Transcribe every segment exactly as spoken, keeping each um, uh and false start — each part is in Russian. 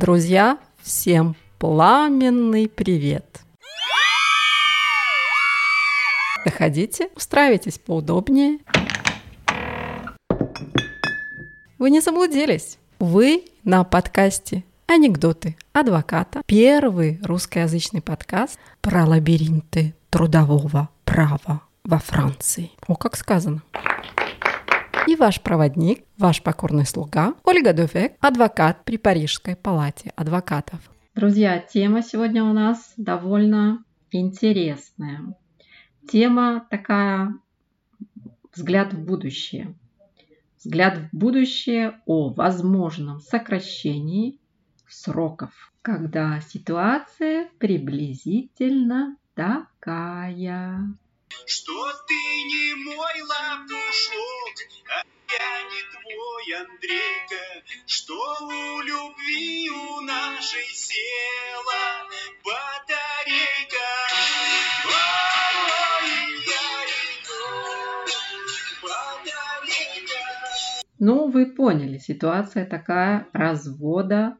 Друзья, всем пламенный привет! Заходите, устраивайтесь поудобнее. Вы не заблудились. Вы на подкасте «Анекдоты адвоката». Первый русскоязычный подкаст про лабиринты трудового права во Франции. О, как сказано. И ваш проводник, ваш покорный слуга Ольга де Век, адвокат при Парижской палате адвокатов. Друзья, тема сегодня у нас довольно интересная. Тема такая «Взгляд в будущее». Взгляд в будущее о возможном сокращении сроков, когда ситуация приблизительно такая. Что ты не мой лопушок, а я не твой Андрейка, что у любви у нашей села батарейка. Ну, вы поняли, ситуация такая развода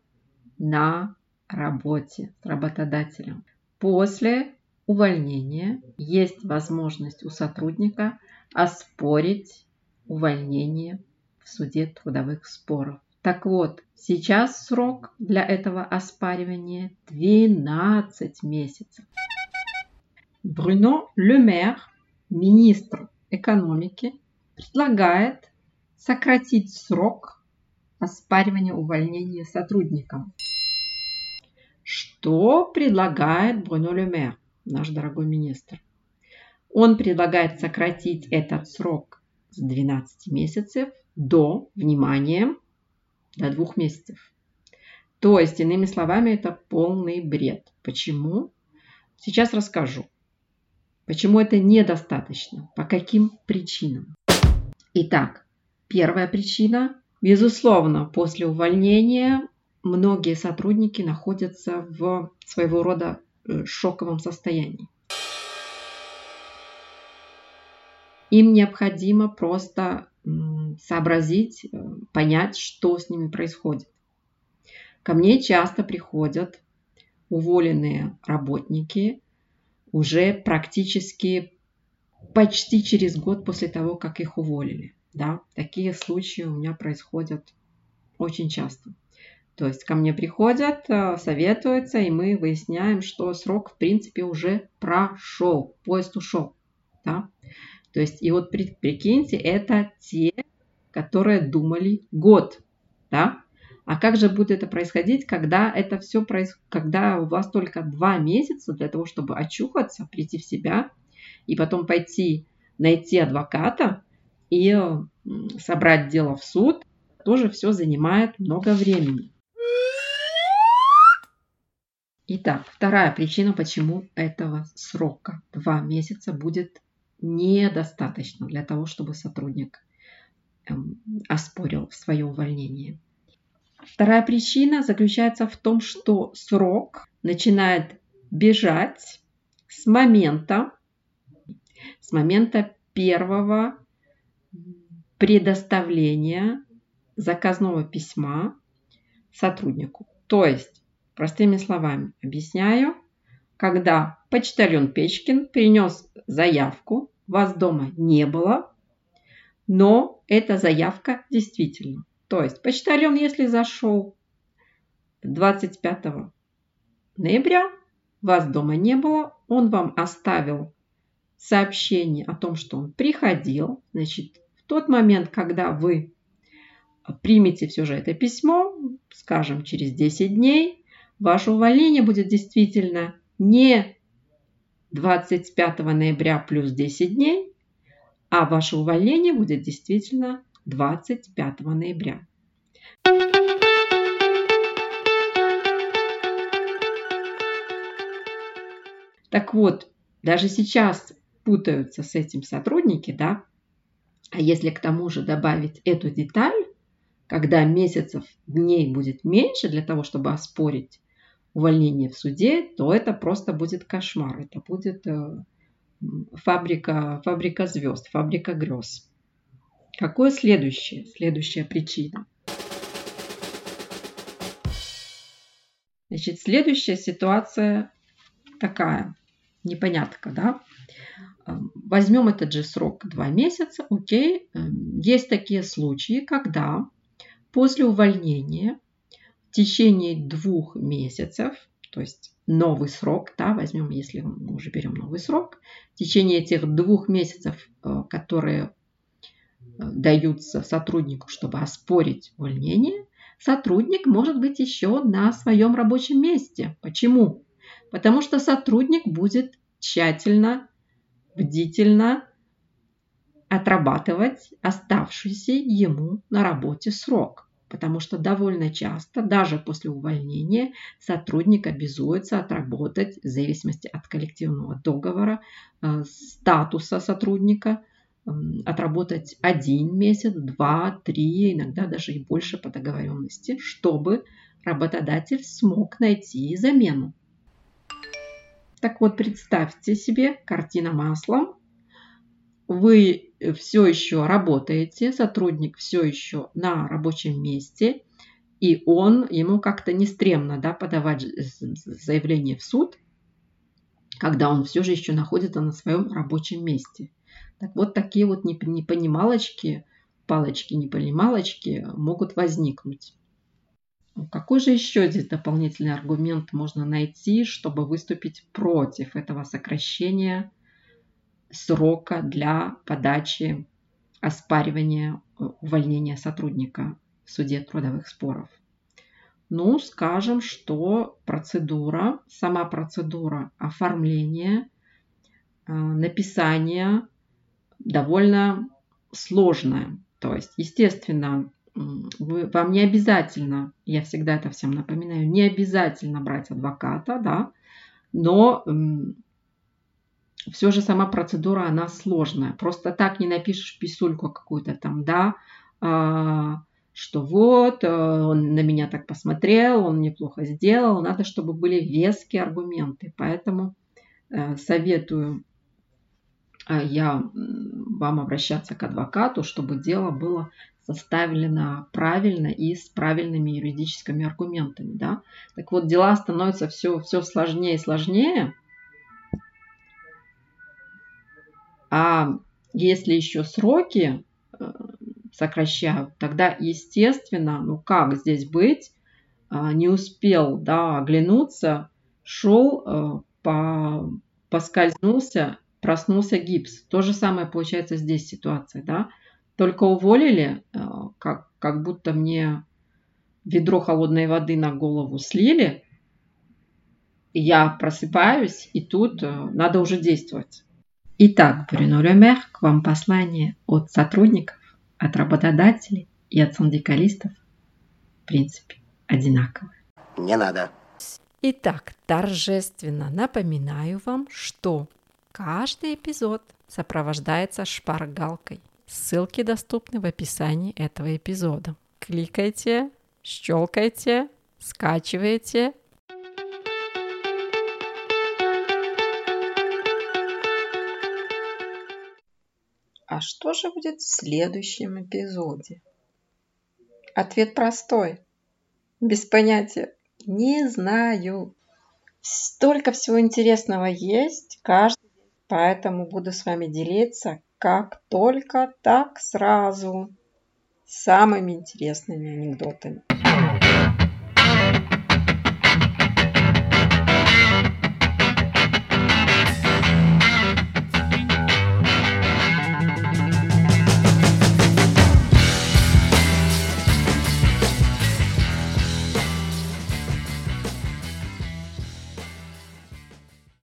на работе с работодателем. После увольнения есть возможность у сотрудника оспорить увольнение в суде трудовых споров. Так вот, сейчас срок для этого оспаривания двенадцать месяцев. Брюно Ле Мэр, министр экономики, предлагает сократить срок оспаривания увольнения сотрудникам. Что предлагает Брюно Ле Мэр, наш дорогой министр? Он предлагает сократить этот срок с двенадцати месяцев до, внимания, до двух месяцев. То есть, иными словами, это полный бред. Почему? Сейчас расскажу, почему это недостаточно, по каким причинам. Итак, первая причина. Безусловно, после увольнения многие сотрудники находятся в своего рода шоковом состоянии. Им необходимо просто сообразить, понять, что с ними происходит. Ко мне часто приходят уволенные работники уже практически почти через год после того, как их уволили. Да, такие случаи у меня происходят очень часто. То есть ко мне приходят, советуются, и мы выясняем, что срок, в принципе, уже прошел, поезд ушел. Да? То есть, и вот прикиньте, это те, которые думали год. Да? А как же будет это происходить, когда это все происходит, когда у вас только два месяца для того, чтобы очухаться, прийти в себя и потом пойти найти адвоката и собрать дело в суд, тоже все занимает много времени. Итак, вторая причина, почему этого срока два месяца будет недостаточно для того, чтобы сотрудник оспорил свое увольнение. Вторая причина заключается в том, что срок начинает бежать с момента, с момента первого предоставления заказного письма сотруднику. То есть, простыми словами объясняю, когда почтальон Печкин принес заявку, вас дома не было, но эта заявка действительно. То есть, почтальон, если зашел двадцать пятого ноября, вас дома не было, он вам оставил сообщение о том, что он приходил, значит, в тот момент, когда вы примете все же это письмо, скажем, через десять дней, ваше увольнение будет действительно не двадцать пятого ноября плюс десять дней, а ваше увольнение будет действительно двадцать пятого ноября. Так вот, даже сейчас путаются с этим сотрудники, да? А если к тому же добавить эту деталь, когда месяцев, дней будет меньше для того, чтобы оспорить увольнение в суде, то это просто будет кошмар. Это будет фабрика, фабрика звезд, фабрика грез. Какое следующее? Следующая причина. Значит, следующая ситуация такая, непонятка, да? Возьмем этот же срок два месяца, окей. Есть такие случаи, когда после увольнения в течение двух месяцев, то есть новый срок, да, возьмем, если мы уже берем новый срок, в течение этих двух месяцев, которые даются сотруднику, чтобы оспорить увольнение, сотрудник может быть еще на своем рабочем месте. Почему? Потому что сотрудник будет тщательно, бдительно отрабатывать оставшийся ему на работе срок. Потому что довольно часто, даже после увольнения, сотрудник обязуется отработать, в зависимости от коллективного договора, статуса сотрудника, отработать один месяц, два, три, иногда даже и больше по договоренности, чтобы работодатель смог найти замену. Так вот, представьте себе, картина маслом. Вы все еще работаете, сотрудник все еще на рабочем месте, и он, ему как-то не стремно, да, подавать заявление в суд, когда он все же еще находится на своем рабочем месте. Так вот, такие вот непонималочки, палочки, непонималочки могут возникнуть. Какой же еще здесь дополнительный аргумент можно найти, чтобы выступить против этого сокращения срока для подачи оспаривания увольнения сотрудника в суде трудовых споров? Ну, скажем, что процедура, сама процедура оформления, написания довольно сложная. То есть, естественно, вы, вам не обязательно, я всегда это всем напоминаю, не обязательно брать адвоката, да, но м, все же сама процедура, она сложная. Просто так не напишешь писульку какую-то там, да, а, что вот, он на меня так посмотрел, он неплохо сделал. Надо, чтобы были веские аргументы. Поэтому э, советую я вам обращаться к адвокату, чтобы дело было составлено правильно и с правильными юридическими аргументами. Да? Так вот, дела становятся все, все сложнее и сложнее. А если еще сроки сокращают, тогда, естественно, ну как здесь быть, не успел, да, оглянуться, шел, поскользнулся, проснулся гипс. То же самое получается здесь ситуация, да? Только уволили, как, как будто мне ведро холодной воды на голову слили. Я просыпаюсь, и тут надо уже действовать. Итак, Брюно Ле Мэр, к вам послание от сотрудников, от работодателей и от синдикалистов. В принципе, одинаковое. Не надо. Итак, торжественно напоминаю вам, что каждый эпизод сопровождается шпаргалкой. Ссылки доступны в описании этого эпизода. Кликайте, щелкайте, скачивайте. А что же будет в следующем эпизоде? Ответ простой. Без понятия. Не знаю. Столько всего интересного есть каждый. Поэтому буду с вами делиться как только, так сразу самыми интересными анекдотами.